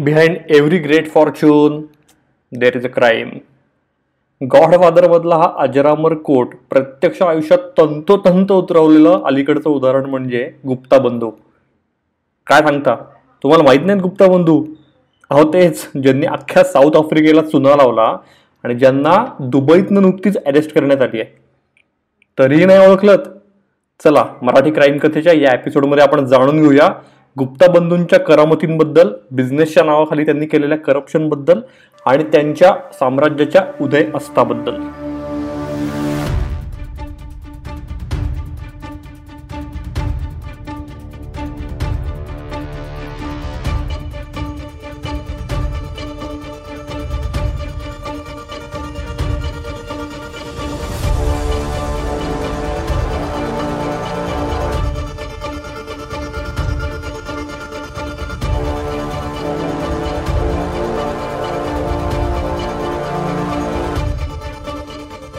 Behind every great fortune there is a crime. गॉडफादरमधला हा अजरामर कोट प्रत्यक्ष आयुष्यात तंतोतंत उतरवलेलं अलीकडचं उदाहरण म्हणजे गुप्ता बंधू. काय सांगता, तुम्हाला माहीत नाहीत गुप्ता बंधू? अहो तेच ज्यांनी अख्ख्या साऊथ आफ्रिकेला चुना लावला आणि ज्यांना दुबईतनं नुकतीच अरेस्ट करण्यात आली आहे. तरीही नाही ओळखलत? चला मराठी क्राईम कथेच्या या एपिसोडमध्ये आपण जाणून घेऊया गुप्ता बंधूंच्या करामतींबद्दल, बिझनेसच्या नावाखाली त्यांनी केलेल्या करप्शनबद्दल आणि त्यांच्या साम्राज्याच्या उदय अस्ताबद्दल.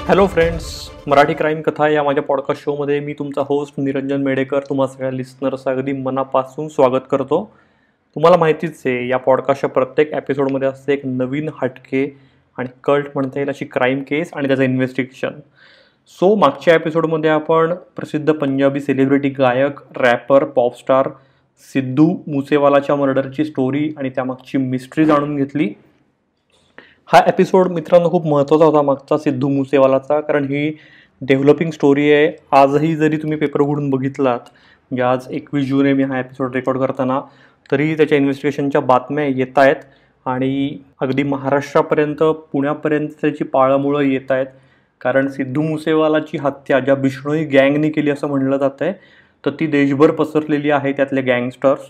हॅलो फ्रेंड्स, मराठी क्राईम कथा या माझ्या पॉडकास्ट शोमध्ये मी तुमचा होस्ट निरंजन मेढेकर तुम्हा सगळ्या लिस्नर्स अगदी मनापासून स्वागत करतो. तुम्हाला माहितीच आहे, या पॉडकास्टच्या प्रत्येक एपिसोडमध्ये असते एक नवीन हटके आणि कल्ट म्हणता येईल अशी क्राईम केस आणि त्याचं इन्व्हेस्टिगेशन. सो मागच्या एपिसोडमध्ये आपण प्रसिद्ध पंजाबी सेलिब्रिटी गायक, रॅपर, पॉपस्टार सिद्धू मुसेवालाच्या मर्डरची स्टोरी आणि त्यामागची मिस्ट्री जाणून घेतली. हा एपिसोड मित्रांनो खूप महत्त्वाचा होता मागचा सिद्धू मुसेवालाचा, कारण ही डेव्हलपिंग स्टोरी आहे. आजही जरी तुम्ही पेपर उघडून बघितलात, म्हणजे आज 21 जून आहे मी हा एपिसोड रेकॉर्ड करताना, तरी त्याच्या इन्व्हेस्टिगेशनच्या बातम्या येत आहेत आणि अगदी महाराष्ट्रापर्यंत, पुण्यापर्यंत त्याची पाळमुळं येत आहेत. कारण सिद्धू मुसेवालाची हत्या ज्या बिष्णोई गँगनी केली असं म्हणलं जात आहे, तर ती देशभर पसरलेली आहे त्यातले गँगस्टर्स.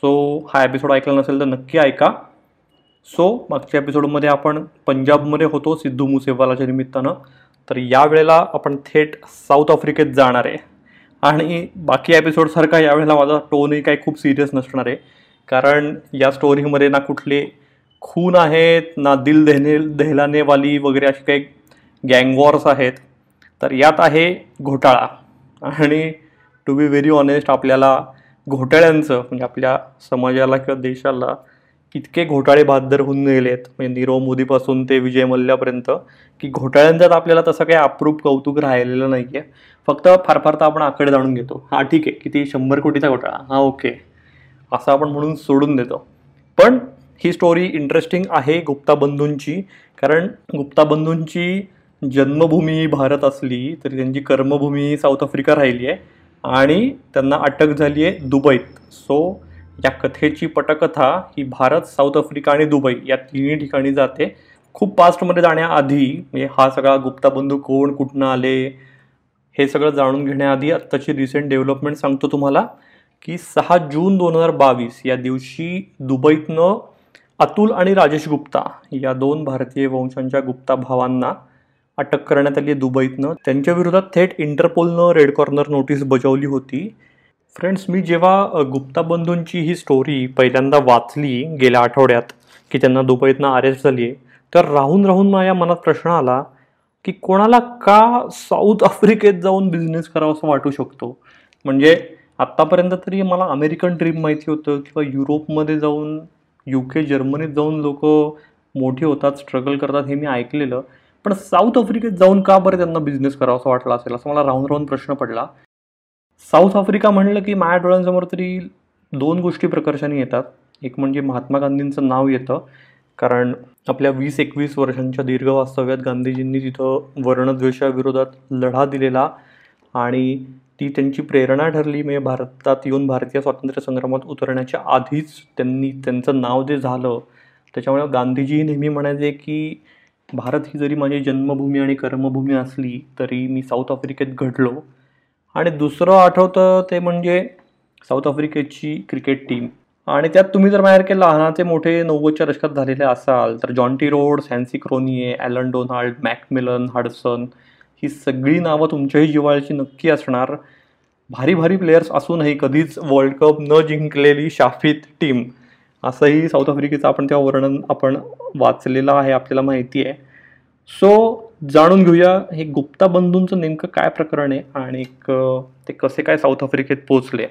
सो हा एपिसोड ऐकला नसेल तर नक्की ऐका. सो मागच्या एपिसोडमध्ये आपण पंजाबमध्ये होतो सिद्धू मुसेवालाच्या निमित्तानं, तर यावेळेला आपण थेट साऊथ आफ्रिकेत जाणार आहे. आणि बाकी एपिसोडसारखा यावेळेला माझा टोनही काही खूप सिरियस नसणार आहे, कारण या स्टोरीमध्ये ना कुठले खून आहेत, ना दिल दहलानेवाली वगैरे अशी काही गँगवॉर्स आहेत, तर यात आहे घोटाळा. आणि टू बी व्हेरी ऑनेस्ट, आपल्याला घोटाळ्यांचं म्हणजे आपल्या समाजाला किंवा देशाला इतके घोटाळे बहादर होऊन गेलेत, म्हणजे नीरव मोदीपासून ते विजय मल्ल्यापर्यंत, की घोटाळ्यांच्यात आपल्याला तसं काही अप्रूप कौतुक राहिलेलं नाही आहे. फक्त फार फार तर आपण आकडे जाणून घेतो. हा ठीक आहे, किती 100 कोटीचा घोटाळा, हा ओके, असं आपण म्हणून सोडून देतो. पण ही स्टोरी इंटरेस्टिंग आहे गुप्ता बंधूंची, कारण गुप्ता बंधूंची जन्मभूमी भारत असली तरी त्यांची कर्मभूमी साऊथ आफ्रिका राहिली आहे आणि त्यांना अटक झाली आहे दुबईत. सो या कथेची पटकथा ही भारत, साऊथ आफ्रिका आणि दुबई या तिन्ही ठिकाणी जाते. खूप पास्टमध्ये जाण्याआधी, म्हणजे हा सगळा गुप्ता बंधू कोण, कुठनं आले हे सगळं जाणून घेण्याआधी आत्ताची रिसेंट डेव्हलपमेंट सांगतो तुम्हाला. की 6 जून 2022 या दिवशी दुबईतनं अतुल आणि राजेश गुप्ता या दोन भारतीय वंशांच्या गुप्ता भावांना अटक करण्यात आली आहे दुबईतनं. त्यांच्याविरोधात थेट इंटरपोलनं रेड कॉर्नर नोटीस बजावली होती. फ्रेंड्स, मी जेव्हा गुप्ता बंधूंची ही स्टोरी पहिल्यांदा वाचली गेल्या आठवड्यात, की त्यांना दुबईतनं अरेस्ट झाली आहे, तर राहून राहून माझ्या मनात प्रश्न आला की कोणाला का साऊथ आफ्रिकेत जाऊन बिझनेस करावा असं वाटू शकतो. म्हणजे आत्तापर्यंत तरी मला अमेरिकन ड्रीम माहिती होतं, किंवा युरोपमध्ये जाऊन, UK, जर्मनीत जाऊन लोक मोठे होतात, स्ट्रगल करतात हे मी ऐकलेलं. पण साऊथ आफ्रिकेत जाऊन का बरं त्यांना बिझनेस करावा असं वाटलं असेल, असं मला राहून राहून प्रश्न पडला. साऊथ आफ्रिका म्हणलं की माझ्या डोळ्यांसमोर तरी दोन गोष्टी प्रकर्षाने येतात. एक म्हणजे महात्मा गांधींचं नाव येतं, कारण आपल्या 20-21 वर्षांच्या दीर्घ वास्तव्यात गांधीजींनी तिथं वर्णद्वेषाविरोधात लढा दिलेला आणि ती त्यांची प्रेरणा ठरली. म्हणजे भारतात येऊन भारतीय स्वातंत्र्य संग्रामात उतरण्याच्या आधीच त्यांचं नाव जे झालं, त्याच्यामुळे गांधीजी नेहमी म्हणायचे की भारत ही जरी माझी जन्मभूमी आणि कर्मभूमी असली तरी मी साऊथ आफ्रिकेत घडलो. आणि दुसरं आठवतं ते म्हणजे साऊथ आफ्रिकेची क्रिकेट टीम. आणि त्यात तुम्ही जर बाहेर केलं लहानाचे मोठे 90च्या दशकात झालेले असाल तर Jonty Rhodes, Hansie Cronje, Allan Donald, McMillan, हार्डसन ही सगळी नावं तुमच्याही जिव्हाळ्याची नक्की असणार. भारी भारी प्लेयर्स असूनही कधीच वर्ल्ड कप न जिंकलेली शाफित टीम, असंही साऊथ आफ्रिकेचं आपण तेव्हा वर्णन आपण वाचलेलं आहे, आपल्याला माहिती आहे. सो जाणून घेऊया हे गुप्ता बंधूंचं नेमकं काय प्रकरण आहे आणि ते कसे काय साऊथ आफ्रिकेत पोहोचले.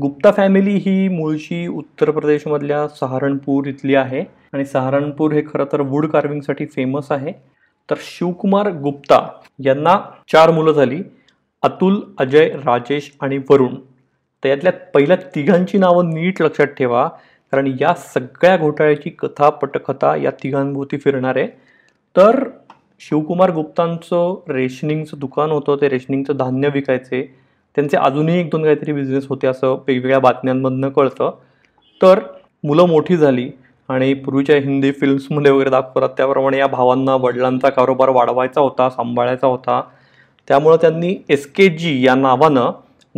गुप्ता फॅमिली ही मूळची उत्तर प्रदेशमधल्या सहारणपूर इथली आहे आणि सहारणपूर हे खरं तर वूड कार्विंगसाठी फेमस आहे. तर शिवकुमार गुप्ता यांना 4 मुलं झाली, अतुल, अजय, राजेश आणि वरुण. तर यातल्या पहिल्या 3घांची नावं नीट लक्षात ठेवा, कारण या सगळ्या घोटाळ्याची कथा पटकथा या 3घांभोवती फिरणार आहे. तर शिवकुमार गुप्तांचं रेशनिंगचं दुकान होतं, ते रेशनिंगचं धान्य विकायचे, त्यांचे अजूनही 1-2 काहीतरी बिझनेस होते असं वेगवेगळ्या बातम्यांमधनं कळतं. तर मुलं मोठी झाली आणि पूर्वीच्या हिंदी फिल्म्समध्ये वगैरे दाखवतात त्याप्रमाणे या भावांना वडिलांचा कारोबार वाढवायचा होता, सांभाळायचा होता, त्यामुळं त्यांनी SKG या नावानं,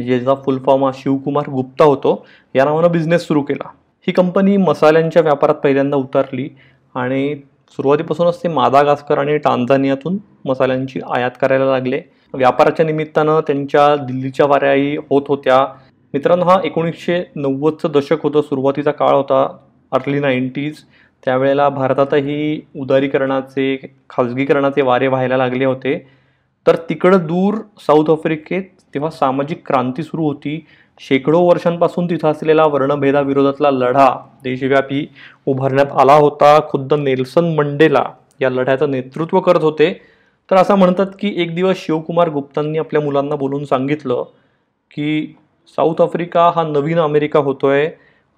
ज्याचा फुलफॉर्म हा शिवकुमार गुप्ता होतो, या नावानं बिझनेस सुरू केला. ही कंपनी मसाल्यांच्या व्यापारात पहिल्यांदा उतरली आणि सुरुवातीपासूनच ते मादागास्कर आणि टांझानियातून मसाल्यांची आयात करायला लागले. व्यापाराच्या निमित्तानं त्यांच्या दिल्लीच्या वाऱ्याही होत होत्या. मित्रांनो, हा 1990चं दशक होतं, सुरुवातीचा काळ होता, अर्ली 90s. त्यावेळेला भारतातही उदारीकरणाचे, खाजगीकरणाचे वारे व्हायला लागले होते. तर तिकडं दूर साऊथ आफ्रिकेत तेव्हा सामाजिक क्रांती सुरू होती. शेकडो वर्षांपासून तिथं असलेला वर्णभेदाविरोधातला लढा देशव्यापी उभारण्यात आला होता. खुद्द नेल्सन मंडेला या लढ्याचं नेतृत्व करत होते. तर असं म्हणतात की एक दिवस शिवकुमार गुप्तांनी आपल्या मुलांना बोलून सांगितलं की साऊथ आफ्रिका हा नवीन अमेरिका होतोय,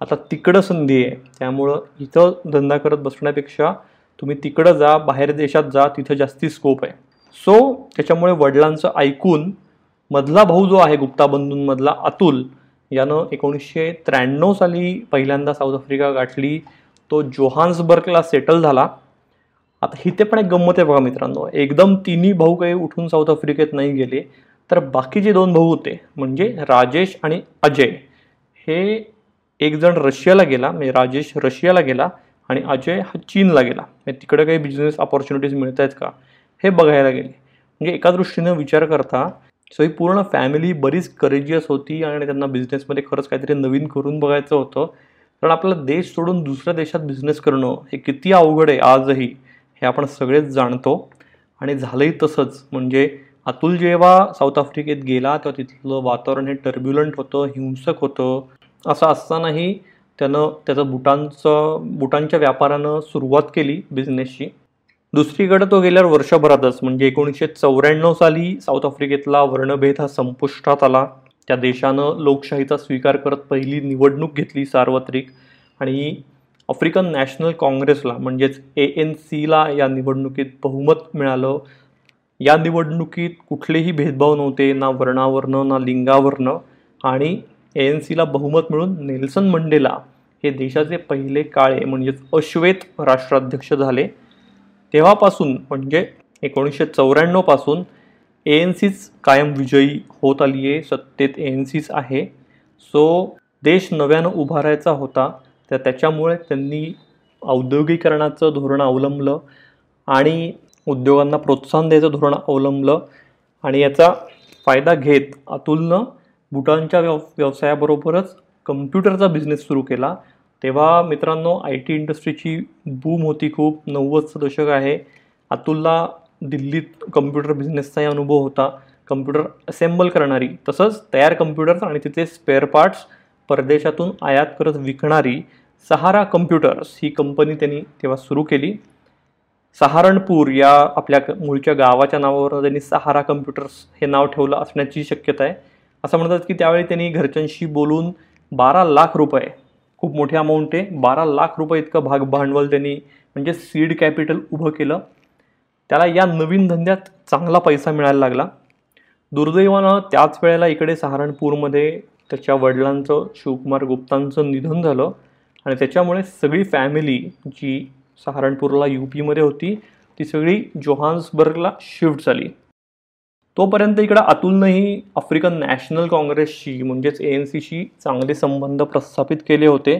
आता तिकडं संधी आहे, त्यामुळं इथं धंदा करत बसण्यापेक्षा तुम्ही तिकडं जा, बाहेर देशात जा, तिथं जास्ती स्कोप आहे. त्याच्यामुळे वडिलांचं ऐकून मधला भाऊ जो आहे गुप्ता बंधूंमधला अतुल, यानं 1993 साली पहिल्यांदा साऊथ आफ्रिका गाठली. तो जोहान्सबर्गला सेटल झाला. आता इथे पण एक गंमत आहे बघा मित्रांनो, एकदम 3ही भाऊ काही उठून साऊथ आफ्रिकेत नाही गेले, तर बाकीचे 2 भाऊ होते, म्हणजे राजेश आणि अजय. हे एक जण रशियाला गेला, म्हणजे राजेश रशियाला गेला आणि अजय हा चीनला गेला, म्हणजे तिकडे काही बिझनेस ऑपॉर्च्युनिटीज मिळत आहेत का हे बघायला गेले. म्हणजे एका दृष्टीनं विचार करता सो ही पूर्ण फॅमिली बरीच करेजियस होती आणि त्यांना बिझनेसमध्ये खरंच काहीतरी नवीन करून बघायचं होतं. कारण आपला देश सोडून दुसऱ्या देशात बिझनेस करणं हे किती अवघड आहे आजही, हे आपण सगळेच जाणतो. आणि झालंही तसंच. म्हणजे अतुल जेव्हा साऊथ आफ्रिकेत गेला तेव्हा तिथलं वातावरण हे टर्ब्युलंट होतं, हिंसक होतं. असं असतानाही त्यानं त्याचं बुटांच्या व्यापारानं सुरुवात केली बिझनेसची. दुसरीकडे तो गेल्यावर वर्षभरातच, म्हणजे 1994 साली साऊथ आफ्रिकेतला वर्णभेद हा संपुष्टात आला. त्या देशानं लोकशाहीचा स्वीकार करत पहिली निवडणूक घेतली सार्वत्रिक, आणि आफ्रिकन नॅशनल काँग्रेसला म्हणजेच ANC ला या निवडणुकीत बहुमत मिळालं. या निवडणुकीत कुठलेही भेदभाव नव्हते, ना वर्णावर्ण ना लिंगावर्ण, आणि ANC ला बहुमत मिळून नेल्सन मंडेला हे देशाचे पहिले काळे म्हणजेच अश्वेत राष्ट्राध्यक्ष झाले. तेव्हापासून म्हणजे 1994 पासून ANC च कायम विजयी होत आली आहे, सत्तेत ANC च आहे. देश नव्यानं उभारायचा होता, तर त्याच्यामुळे त्यांनी औद्योगिकरणाचं धोरण अवलंबलं आणि उद्योगांना प्रोत्साहन द्यायचं धोरण अवलंबलं. आणि याचा फायदा घेत अतुलनं बुटांच्या व्यवसायाबरोबरच कम्प्युटरचा बिझनेस सुरू केला. तेव्हा मित्रांनो IT इंडस्ट्रीची बूम होती खूप, 90चं दशक आहे. अतुलला दिल्लीत कम्प्युटर बिझनेसचाही अनुभव होता. कम्प्युटर असेंबल करणारी, तसंच तयार कम्प्युटर्स आणि तिथे स्पेअर पार्ट्स परदेशातून आयात करत विकणारी सहारा कम्प्युटर्स ही कंपनी त्यांनी तेव्हा सुरू केली. सहारणपूर या आपल्या मूळच्या गावाच्या नावावर त्यांनी सहारा कम्प्युटर्स हे नाव ठेवलं असण्याची शक्यता आहे. असं म्हणतात की त्यावेळी त्यांनी घरच्यांशी बोलून 12 लाख रुपये, खूप मोठी अमाऊंट आहे, 12 लाख रुपये इतकं भाग भांडवल त्यांनी म्हणजे सीड कॅपिटल उभं केलं. त्याला या नवीन धंद्यात चांगला पैसा मिळायला लागला. दुर्दैवानं त्याच वेळेला इकडे सहारणपूरमध्ये त्याच्या वडिलांचं शिवकुमार गुप्तांचं निधन झालं आणि त्याच्यामुळे सगळी फॅमिली जी सहारणपूरला UP मध्ये होती ती सगळी जोहान्सबर्गला शिफ्ट झाली. तोपर्यंत इकडं अतुलनंही आफ्रिकन नॅशनल काँग्रेसशी म्हणजेच ANC शी चांगले संबंध प्रस्थापित केले होते.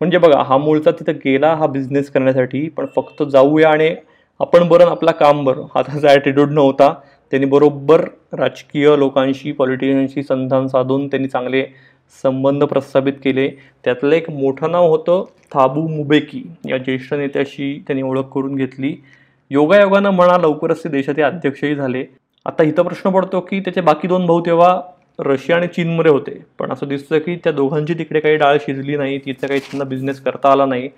म्हणजे बघा, हा मूळचा तिथं गेला हा बिझनेस करण्यासाठी, पण फक्त जाऊया आणि आपण बरं आपला काम बरं हा त्याचा ॲटिट्यूड नव्हता. त्यांनी बरोबर राजकीय लोकांशी, पॉलिटिशियनशी संधान साधून त्यांनी चांगले संबंध प्रस्थापित केले. त्यातलं एक मोठं नाव होतं थाबू मुबेकी, या ज्येष्ठ नेत्याशी त्यांनी ओळख करून घेतली. योगायोगानं म्हणा लवकरच ते देशाचे अध्यक्षही झाले. आता इथं प्रश्न पडतो की त्याचे बाकी 2 भाऊ तेव्हा रशिया आणि चीनमध्ये होते, पण असं दिसतं की त्या दोघांची तिकडे काही डाळ शिजली नाही, तिचा काही त्यांना बिझनेस करता आला नाही.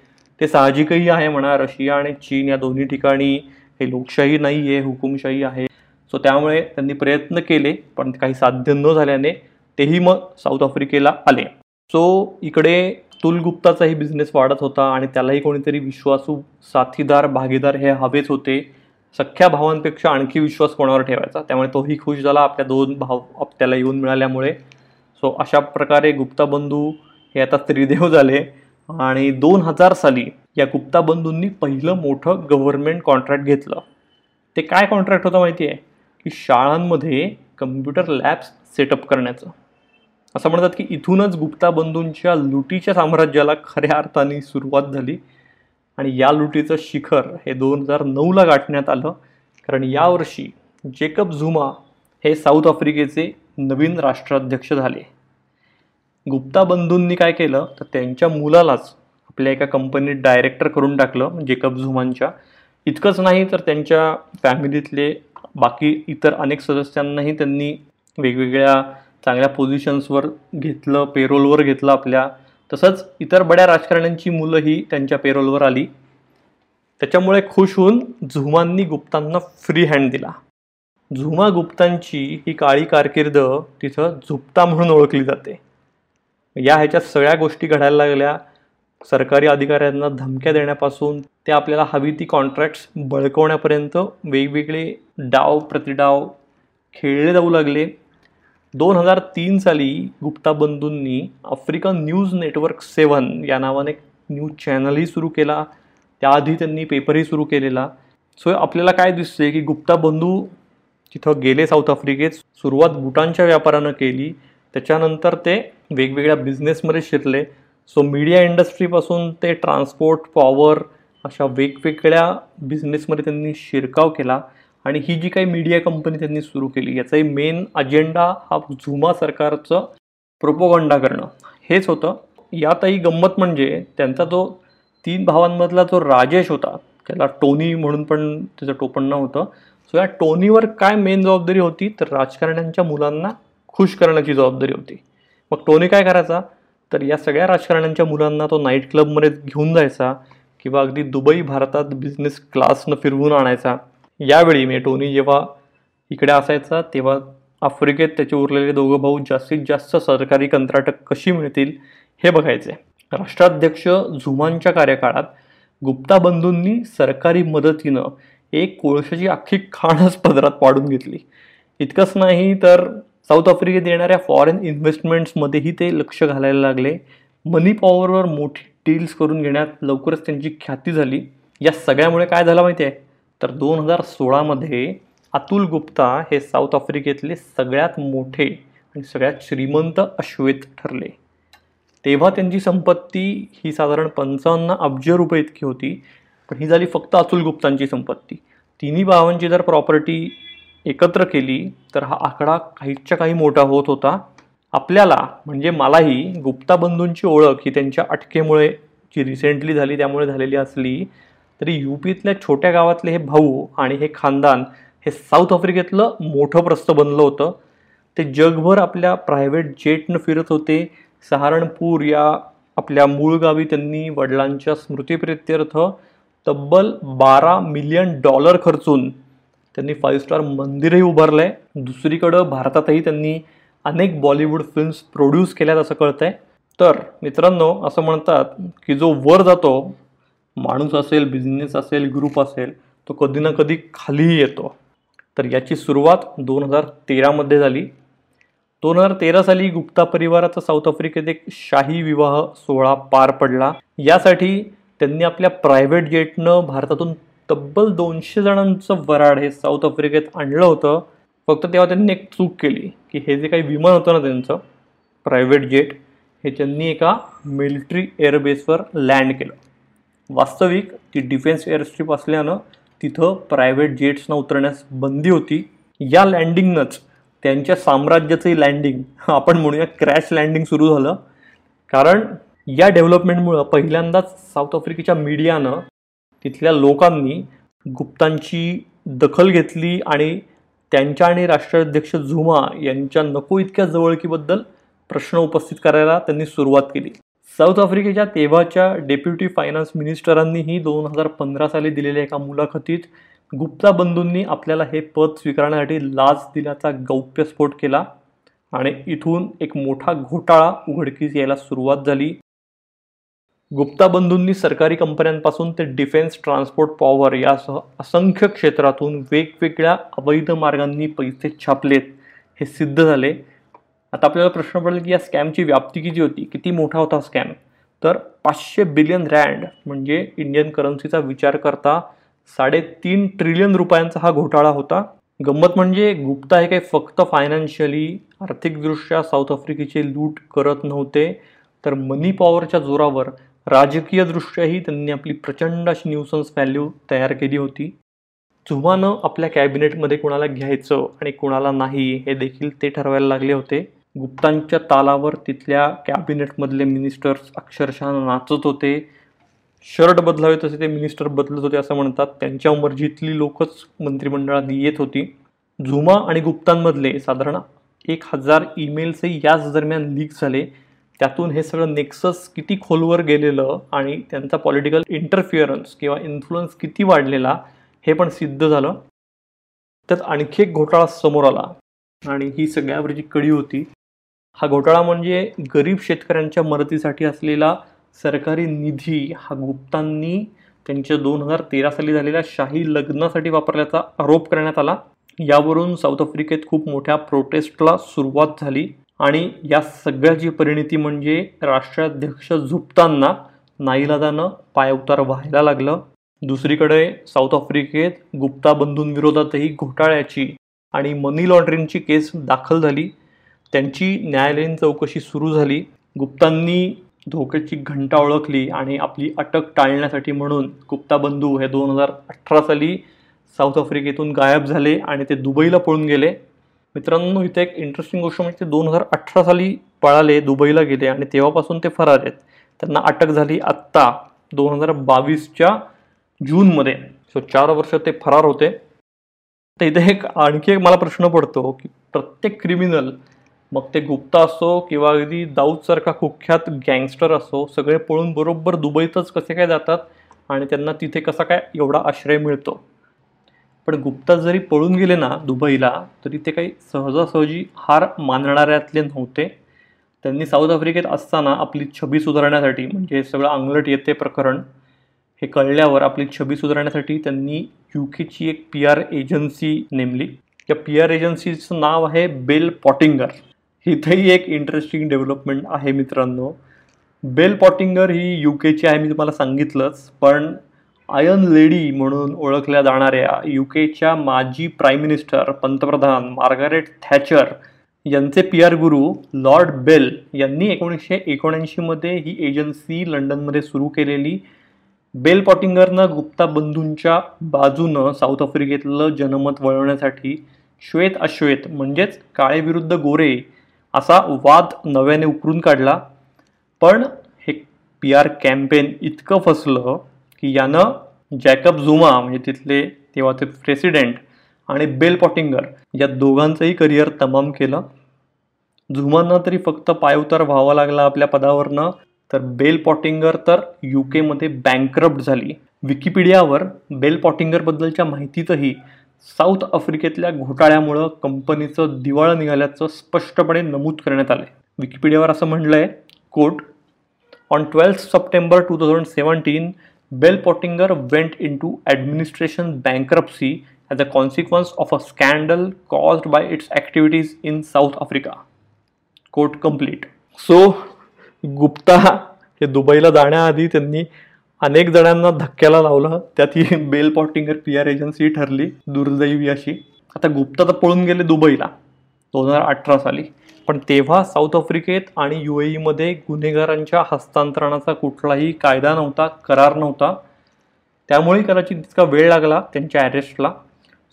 ते साहजिकही आहे म्हणा, रशिया आणि चीन या दोन्ही ठिकाणी हे लोकशाही नाही आहे, हुकुमशाही आहे. सो त्यामुळे त्यांनी प्रयत्न केले पण काही साध्य न झाल्याने तेही मग साऊथ आफ्रिकेला आले. सो इकडे अतुल गुप्ताचाही बिझनेस वाढत होता आणि त्यालाही कोणीतरी विश्वासू साथीदार भागीदार हे हवेच होते. सख्या भावांपेक्षा आणखी विश्वास कोणावर ठेवायचा, त्यामुळे तोही खुश झाला आपल्या दोन भाव आपल्याला येऊन मिळाल्यामुळे. सो अशा प्रकारे गुप्ता बंधू हे आता त्रिदेव झाले आणि 2000 साली या गुप्ता बंधूंनी पहिलं मोठं गव्हर्नमेंट कॉन्ट्रॅक्ट घेतलं. ते काय कॉन्ट्रॅक्ट होतं माहिती आहे की शाळांमध्ये कम्प्युटर लॅब्स सेटअप करण्याचं. असं म्हणतात की इथूनच गुप्ता बंधूंच्या लुटीच्या साम्राज्याला खऱ्या अर्थाने सुरुवात झाली आणि या लुटीचं शिखर हे 2009ला गाठण्यात आलं, कारण यावर्षी जेकब झुमा हे साऊथ आफ्रिकेचे नवीन राष्ट्राध्यक्ष झाले. गुप्ता बंधूंनी काय केलं तर त्यांच्या मुलालाच आपल्या एका कंपनीत डायरेक्टर करून टाकलं जेकब झुमांच्या. इतकंच नाही तर त्यांच्या फॅमिलीतले बाकी इतर अनेक सदस्यांनाही त्यांनी वेगवेगळ्या चांगल्या पोझिशन्सवर घेतलं, पेरोलवर घेतलं आपल्या. तसंच इतर बड्या राजकारण्यांची मुलंही त्यांच्या पेरोलवर आली. त्याच्यामुळे खुश होऊन झुमांनी गुप्तांना फ्री हँड दिला. झुमा गुप्तांची ही काळी कारकीर्द तिथं झुप्ता म्हणून ओळखली जाते. या ह्याच्या सगळ्या गोष्टी घडायला लागल्या, सरकारी अधिकाऱ्यांना धमक्या देण्यापासून ते आपल्याला हवी ती कॉन्ट्रॅक्ट्स बळकवण्यापर्यंत वेगवेगळे डाव प्रतिडाव खेळले जाऊ लागले. 2003 साली गुप्ता बंधूंनी आफ्रिकन न्यूज नेटवर्क 7 या नावाने एक न्यूज चॅनलही सुरू केला. त्याआधी त्यांनी पेपरही सुरू केलेला. सो आपल्याला काय दिसते की गुप्ता बंधू तिथं गेले साऊथ आफ्रिकेत. सुरुवात बुटांच्या व्यापारानं केली, त्याच्यानंतर ते वेगवेगळ्या बिझनेसमध्ये शिरले. सो मीडिया इंडस्ट्रीपासून ते ट्रान्सपोर्ट, पॉवर अशा वेगवेगळ्या बिझनेसमध्ये त्यांनी शिरकाव केला. आणि ही जी काही मीडिया कंपनी त्यांनी सुरू केली याचाही मेन अजेंडा हा झुमा सरकारचं प्रोपोगंडा करणं हेच होतं. यातही गंमत म्हणजे त्यांचा जो तीन भावांमधला जो राजेश होता त्याला टोनी म्हणून पण त्याचं टोपण नाव होतं. सो या टोनीवर काय मेन जबाबदारी होती तर राजकारण्यांच्या मुलांना खुश करण्याची जबाबदारी होती. मग टोनी काय करायचा तर या सगळ्या राजकारण्यांच्या मुलांना तो नाईट क्लबमध्ये घेऊन जायचा किंवा अगदी दुबई भारतात बिझनेस क्लासनं फिरवून आणायचा. यावेळी मी टोनी जेव्हा इकडे असायचा तेव्हा आफ्रिकेत त्याचे उरलेले दोघं भाऊ जास्तीत जास्त सरकारी कंत्राटं कशी मिळतील हे बघायचे. राष्ट्राध्यक्ष झुमांच्या कार्यकाळात गुप्ता बंधूंनी सरकारी मदतीनं एक कोळशाची अख्खी खाणच पदरात पाडून घेतली. इतकंच नाही तर साऊथ आफ्रिकेत येणाऱ्या फॉरेन इन्व्हेस्टमेंट्समध्येही ते लक्ष घालायला लागले. मनी पॉवरवर मोठी डील्स करून घेण्यात लवकरच त्यांची ख्याती झाली. या सगळ्यामुळे काय झालं माहिती आहे तर 2016मध्ये अतुल गुप्ता हे साऊथ आफ्रिकेतले सगळ्यात मोठे आणि सगळ्यात श्रीमंत अश्वेत ठरले. तेव्हा त्यांची संपत्ती ही साधारण 55 अब्ज रुपये इतकी होती, पण ही झाली फक्त अतुल गुप्तांची संपत्ती. तिन्ही भावांची जर प्रॉपर्टी एकत्र केली तर हा आकडा काहीच्या काही मोठा होत होता. आपल्याला म्हणजे मलाही गुप्ता बंधूंची ओळख ही त्यांच्या अटकेमुळे जी रिसेंटली झाली त्यामुळे झालेली असली तरी यूपीतल्या छोट्या गावातले हे भाऊ आणि हे खानदान हे साऊथ आफ्रिकेतलं मोठं प्रस्थ बनलं होतं. ते जगभर आपल्या प्रायव्हेट जेटनं फिरत होते. सहारणपूर या आपल्या मूळ गावी त्यांनी वडिलांच्या स्मृतिप्रित्यर्थ तब्बल $12 मिलियन खर्चून त्यांनी 5 स्टार मंदिरही उभारलं आहे. दुसरीकडं भारतातही त्यांनी अनेक बॉलिवूड फिल्म्स प्रोड्यूस केल्यात असं कळतं आहे. तर मित्रांनो, असं म्हणतात की जो वर जातो माणूस असेल, बिझनेस असेल, ग्रुप असेल, तो कधी ना कधी खालीही येतो. तर याची सुरुवात 2013मध्ये झाली. 2013 साली गुप्ता परिवाराचा साऊथ आफ्रिकेत एक शाही विवाह सोहळा पार पडला. यासाठी त्यांनी आपल्या प्रायव्हेट जेटनं भारतातून तब्बल 200 जणांचं वराड हे साऊथ आफ्रिकेत आणलं होतं. फक्त तेव्हा त्यांनी एक चूक केली की हे जे काही विमान होतं ना त्यांचं प्रायव्हेट जेट, हे त्यांनी एका मिलिटरी एअरबेसवर लँड केलं. वास्तविक ती डिफेन्स एअरस्ट्रीप असल्यानं तिथं प्रायव्हेट जेट्सना उतरण्यास बंदी होती. या लँडिंगनंच त्यांच्या साम्राज्याचंही लँडिंग आपण म्हणूया क्रॅश लँडिंग सुरू झालं, कारण या डेव्हलपमेंटमुळं पहिल्यांदाच साऊथ आफ्रिकेच्या मीडियानं तिथल्या लोकांनी गुप्तांची दखल घेतली आणि त्यांच्या आणि राष्ट्राध्यक्ष झुमा यांच्या नको इतक्या जवळकीबद्दल प्रश्न उपस्थित करायला त्यांनी सुरुवात केली. साऊथ आफ्रिकेच्या तेव्हाच्या डेप्युटी फायनान्स मिनिस्टरांनीही 2015 साली दिलेल्या एका मुलाखतीत गुप्ता बंधूंनी आपल्याला हे पद स्वीकारण्यासाठी लाच दिल्याचा गौप्यस्फोट केला आणि इथून एक मोठा घोटाळा उघडकीस यायला सुरुवात झाली. गुप्ता बंधूंनी सरकारी कंपन्यांपासून ते डिफेन्स, ट्रान्सपोर्ट, पॉवर यासह असंख्य क्षेत्रातून वेगवेगळ्या अवैध मार्गांनी पैसे छापलेत हे सिद्ध झाले. आता आपल्याला प्रश्न पडेल की या स्कॅमची व्याप्ती किती होती, किती मोठा होता स्कॅम? तर 500 बिलियन रँड म्हणजे इंडियन करन्सीचा विचार करता 3.5 ट्रिलियन रुपयांचा हा घोटाळा होता. गंमत म्हणजे गुप्ता हे काही फक्त फायनान्शियली, आर्थिकदृष्ट्या साऊथ आफ्रिकेचे लूट करत नव्हते, तर मनी पॉवरच्या जोरावर राजकीयदृष्ट्याही त्यांनी आपली प्रचंड अशी न्यूसन्स व्हॅल्यू तयार केली होती. झुमानं आपल्या कॅबिनेटमध्ये कोणाला घ्यायचं आणि कोणाला नाही हे देखील ते ठरवायला लागले होते. गुप्तांच्या तालावर तिथल्या कॅबिनेटमधले मिनिस्टर्स अक्षरशः नाचत होते. शर्ट बदलावे तसे ते मिनिस्टर बदलत होते असं म्हणतात. त्यांच्या मर्जीतली लोकच मंत्रिमंडळात येत होती. झुमा आणि गुप्तांमधले साधारण 1000 ईमेल्सही याच दरम्यान लीक झाले. त्यातून हे सगळं नेक्सस किती खोलवर गेलेलं आणि त्यांचा पॉलिटिकल इंटरफिअरन्स किंवा इन्फ्लुअन्स किती वाढलेला हे पण सिद्ध झालं. त्यात आणखी एक घोटाळा समोर आला आणि ही सगळ्यावर जी कडी होती, हा घोटाळा म्हणजे गरीब शेतकऱ्यांच्या मदतीसाठी असलेला सरकारी निधी हा गुप्तांनी त्यांच्या 2013 साली झालेल्या शाही लग्नासाठी वापरल्याचा आरोप करण्यात आला. यावरून साऊथ आफ्रिकेत खूप मोठ्या प्रोटेस्टला सुरुवात झाली आणि या सगळ्याची परिणिती म्हणजे राष्ट्राध्यक्ष झुप्तांना नाईलाजानं पायउतार व्हायला लागलं. दुसरीकडे साऊथ आफ्रिकेत गुप्ता बंधूंविरोधातही घोटाळ्याची आणि मनी लॉन्ड्रिंगची केस दाखल झाली. त्यांची न्यायालयीन चौकशी सुरू झाली. गुप्तांनी धोक्याची घंटा ओळखली आणि आपली अटक टाळण्यासाठी म्हणून गुप्ता बंधू हे 2018 साली साऊथ आफ्रिकेतून गायब झाले आणि ते दुबईला पळून गेले. मित्रांनो, इथे एक इंटरेस्टिंग गोष्ट म्हणजे ते 2018 साली पळाले, दुबईला गेले आणि तेव्हापासून ते फरार आहेत. त्यांना अटक झाली आत्ता 2022च्या जूनमध्ये. सो 4 वर्ष ते फरार होते. तर इथे आणखी एक मला प्रश्न पडतो की प्रत्येक क्रिमिनल, मग ते गुप्ता असो किंवा अगदी दाऊदसारखा कुख्यात गँगस्टर असो, सगळे पळून बरोबर दुबईतच कसे काय जातात आणि त्यांना तिथे कसा काय एवढा आश्रय मिळतो? पण गुप्ता जरी पळून गेले ना दुबईला, तरी ते काही सहजासहजी हार मानणाऱ्यातले नव्हते. त्यांनी साऊथ आफ्रिकेत असताना आपली छबी सुधारण्यासाठी, म्हणजे सगळं अंगलट येते प्रकरण हे कळल्यावर आपली छबी सुधारण्यासाठी त्यांनी यूकेची एक PR एजन्सी नेमली. या PR एजन्सीचं नाव आहे बेल पॉटिंगर. इथेही एक इंटरेस्टिंग डेव्हलपमेंट आहे मित्रांनो. बेल पॉटिंगर ही यूकेची आहे, मी तुम्हाला सांगितलंच, पण आयन लेडी म्हणून ओळखल्या जाणाऱ्या यूकेच्या माजी प्राईम मिनिस्टर, पंतप्रधान मार्गारेट थॅचर यांचे PR गुरु लॉर्ड बेल यांनी 1979 ही एजन्सी लंडनमध्ये सुरू केलेली. बेल पॉटिंगरनं गुप्ता बंधूंच्या बाजूनं साऊथ आफ्रिकेतलं जनमत वळवण्यासाठी श्वेत अश्वेत म्हणजेच काळे विरुद्ध गोरे असा वाद नव्याने उकरून काढला. पण हे PR कॅम्पेन इतकं फसलं की यानं जॅकब झुमा म्हणजे तिथले तेव्हाचे प्रेसिडेंट आणि बेल पॉटिंगर या दोघांचंही करिअर तमाम केलं. झुमांना तरी फक्त पायउतार व्हावा लागला आपल्या पदावरनं, तर बेल पॉटिंगर तर यूकेमध्ये बँकरप्ट झाली. विकिपीडियावर बेल पॉटिंगरबद्दलच्या माहितीतही साऊथ आफ्रिकेतल्या घोटाळ्यामुळं कंपनीचं दिवाळं निघाल्याचं स्पष्टपणे नमूद करण्यात आलं. विकिपीडियावर असं म्हणलं आहे, quote, on 12 September 2017 Bell Pottinger went into administration bankruptcy as a consequence of a scandal caused by its activities in South Africa. Quote complete. So, Gupta हे दुबईला जाण्याआधी त्यांनी अनेक जणांना धक्क्याला लावलं. त्यात ही बेल पॉटिंगर PR एजन्सी ठरली, दुर्दैवी अशी. आता गुप्ता तर पळून गेले दुबईला 2018 साली, पण तेव्हा साऊथ आफ्रिकेत आणि UAEमध्ये गुन्हेगारांच्या हस्तांतरणाचा कुठलाही कायदा नव्हता, करार नव्हता, त्यामुळे कदाचित तितका वेळ लागला त्यांच्या अरेस्टला.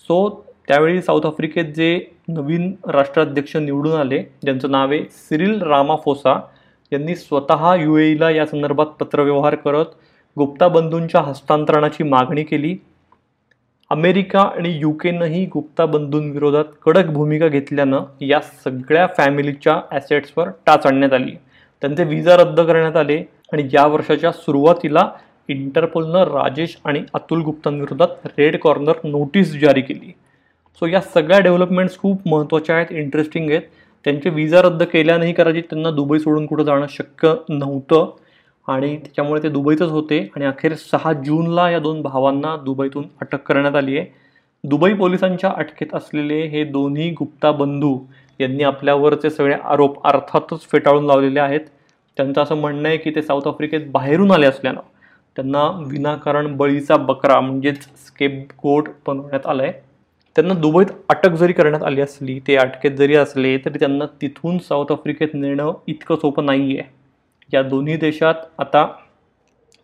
सो त्यावेळी साऊथ आफ्रिकेत जे नवीन राष्ट्राध्यक्ष निवडून आले, ज्यांचं नाव आहे सिरिल रामाफोसा, यांनी स्वतः UAEला या संदर्भात पत्रव्यवहार करत गुप्ता बंधूंच्या हस्तांतरणाची मागणी केली. अमेरिका आणि युकेनंही गुप्ता बंधूंविरोधात कडक भूमिका घेतल्यानं या सगळ्या फॅमिलीच्या ॲसेट्सवर टाच आणण्यात आली. त्यांचे विजा रद्द करण्यात आले आणि या वर्षाच्या सुरुवातीला इंटरपोलनं राजेश आणि अतुल गुप्तांविरोधात रेड कॉर्नर नोटीस जारी केली. सो या सगळ्या डेव्हलपमेंट्स खूप महत्त्वाच्या आहेत, इंटरेस्टिंग आहेत. त्यांचे विजा रद्द केल्यानंही कदाचित त्यांना दुबई सोडून कुठं जाणं शक्य नव्हतं आणि त्याच्यामुळे ते दुबईतच होते आणि अखेर 6 जूनला या दोन भावांना दुबईतून अटक करण्यात आली आहे. दुबई पोलिसांच्या अटकेत असलेले हे दोन्ही गुप्ता बंधू यांनी आपल्यावरचे सगळे आरोप अर्थातच फेटाळून लावलेले आहेत. त्यांचं असं म्हणणं आहे की ते साऊथ आफ्रिकेत बाहेरून आले असल्यानं त्यांना विनाकारण बळीचा बकरा म्हणजेच स्केपगोट बनवण्यात आलं आहे. त्यांना दुबईत अटक जरी करण्यात आली असली, ते अटकेत जरी असले तरी त्यांना तिथून साऊथ आफ्रिकेत नेणं इतकं सोपं नाही आहे. या दोन्ही देशात आता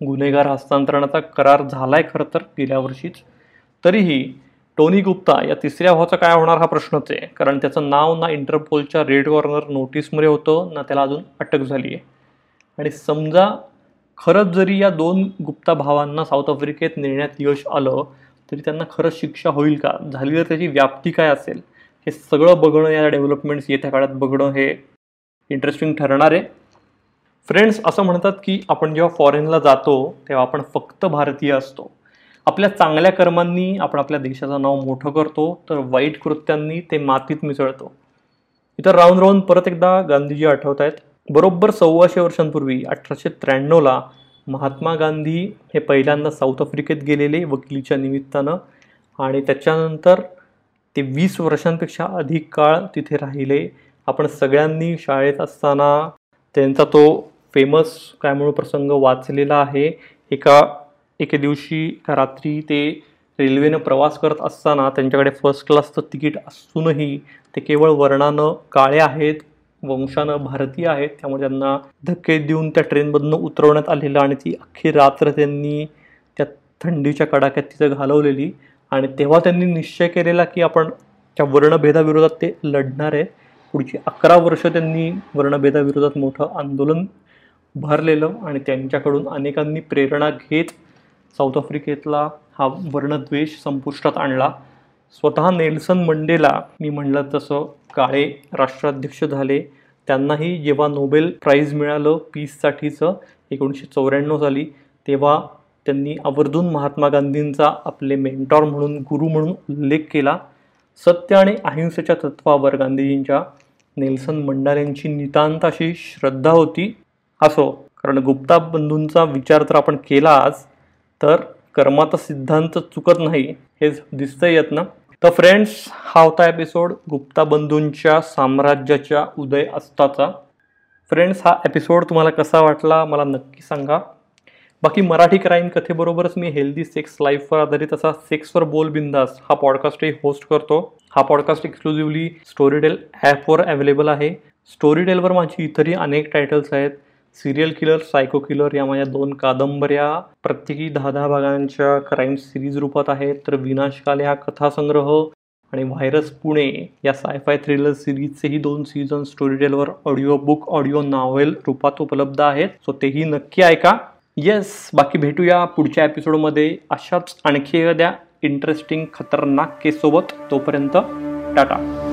गुन्हेगार हस्तांतरणाचा करार झाला आहे खरं तर गेल्या वर्षीच. तरीही टोनी गुप्ता या तिसऱ्या भावाचा काय होणार हा प्रश्नच आहे, कारण त्याचं नाव ना इंटरपोलच्या रेड कॉर्नर नोटीसमध्ये होतं ना त्याला अजून अटक झाली आहे. आणि समजा खरंच जरी या दोन गुप्ता भावांना साऊथ आफ्रिकेत नेण्यात यश आलं तरी त्यांना खरंच शिक्षा होईल का, झाली तर त्याची व्याप्ती काय असेल, हे सगळं बघणं, या डेव्हलपमेंट्स येत्या काळात बघणं हे इंटरेस्टिंग ठरणार आहे. फ्रेंड्स, असं म्हणतात की आपण जेव्हा फॉरेनला जातो तेव्हा आपण फक्त भारतीय असतो. आपल्या चांगल्या कर्मांनी आपण आपल्या देशाचं नाव मोठं करतो तर वाईट कृत्यांनी ते मातीत मिसळतो. इतर राहून राहून परत एकदा गांधीजी आठवत आहेत. बरोबर 425 वर्षांपूर्वी 1893ला महात्मा गांधी हे पहिल्यांदा साऊथ आफ्रिकेत गेलेले वकिलीच्या निमित्तानं आणि त्याच्यानंतर ते 20 वर्षांपेक्षा अधिक काळ तिथे राहिले. आपण सगळ्यांनी शाळेत असताना त्यांचा तो फेमस काय म्हणून प्रसंग वाचलेला आहे. एके दिवशी का रात्री ते रेल्वेनं प्रवास करत असताना त्यांच्याकडे फर्स्ट क्लासचं तिकीट असूनही ते केवळ वर्णानं काळे आहेत, वंशानं भारतीय आहेत, त्यामुळे त्यांना धक्के देऊन त्या ट्रेनमधनं उतरवण्यात आलेलं आणि ती अख्खी रात्र त्यांनी त्या थंडीच्या कडाक्यात तिथं घालवलेली. आणि तेव्हा त्यांनी निश्चय केलेला की आपण त्या वर्णभेदाविरोधात ते लढणार आहे. पुढची 11 वर्ष त्यांनी वर्णभेदाविरोधात मोठं आंदोलन उभारलेलं आणि त्यांच्याकडून अनेकांनी प्रेरणा घेत साऊथ आफ्रिकेतला हा वर्णद्वेष संपुष्टात आणला. स्वतः नेल्सन मंडेला, मी म्हणलं तसं, काळे राष्ट्राध्यक्ष झाले. त्यांनाही जेव्हा नोबेल प्राईज मिळालं पीससाठीचं 1994 साली, तेव्हा त्यांनी आवर्जून महात्मा गांधींचा आपले मेंटॉर म्हणून, गुरु म्हणून उल्लेख केला. सत्य आणि अहिंसेच्या तत्त्वावर गांधीजींच्या नेल्सन मंडेलांची नितांत अशी श्रद्धा होती. असो, कारण गुप्ता बंधूंचा विचार तर आपण केलाच, तर कर्माचा सिद्धांत चुकत नाही हेच दिसतं येत ना. तर फ्रेंड्स, हा होता एपिसोड गुप्ता बंधूंच्या साम्राज्याच्या उदय असताचा. फ्रेंड्स, हा एपिसोड तुम्हाला कसा वाटला मला नक्की सांगा. बाकी मराठी क्राईम कथेबरोबरच मी हेल्दी सेक्स लाईफवर आधारित असा सेक्सवर बोल बिंधास्त हा पॉडकास्टही होस्ट करतो. हा पॉडकास्ट एक्सक्लुझिव्हली स्टोरीटेल ॲपवर अवेलेबल आहे. स्टोरीटेलवर माझी इतरही अनेक टायटल्स आहेत. सिरियल किलर, सायको किलर या माझ्या 2 कादंबऱ्या प्रत्येकी 10-10 भागांच्या क्राईम सिरीज रूपात आहेत. तर विनाशकाले हा कथासंग्रह आणि व्हायरस पुणे या सायफाय थ्रिलर सिरीजचेही 2 सीझन स्टोरीटेलवर ऑडिओ बुक, ऑडिओ नॉव्हेल रूपात उपलब्ध आहेत. सो तेही नक्की ऐका. बाकी भेटूया पुढच्या एपिसोडमध्ये अशाच आणखी एखाद्या इंटरेस्टिंग खतरनाक केससोबत. तोपर्यंत टाटा.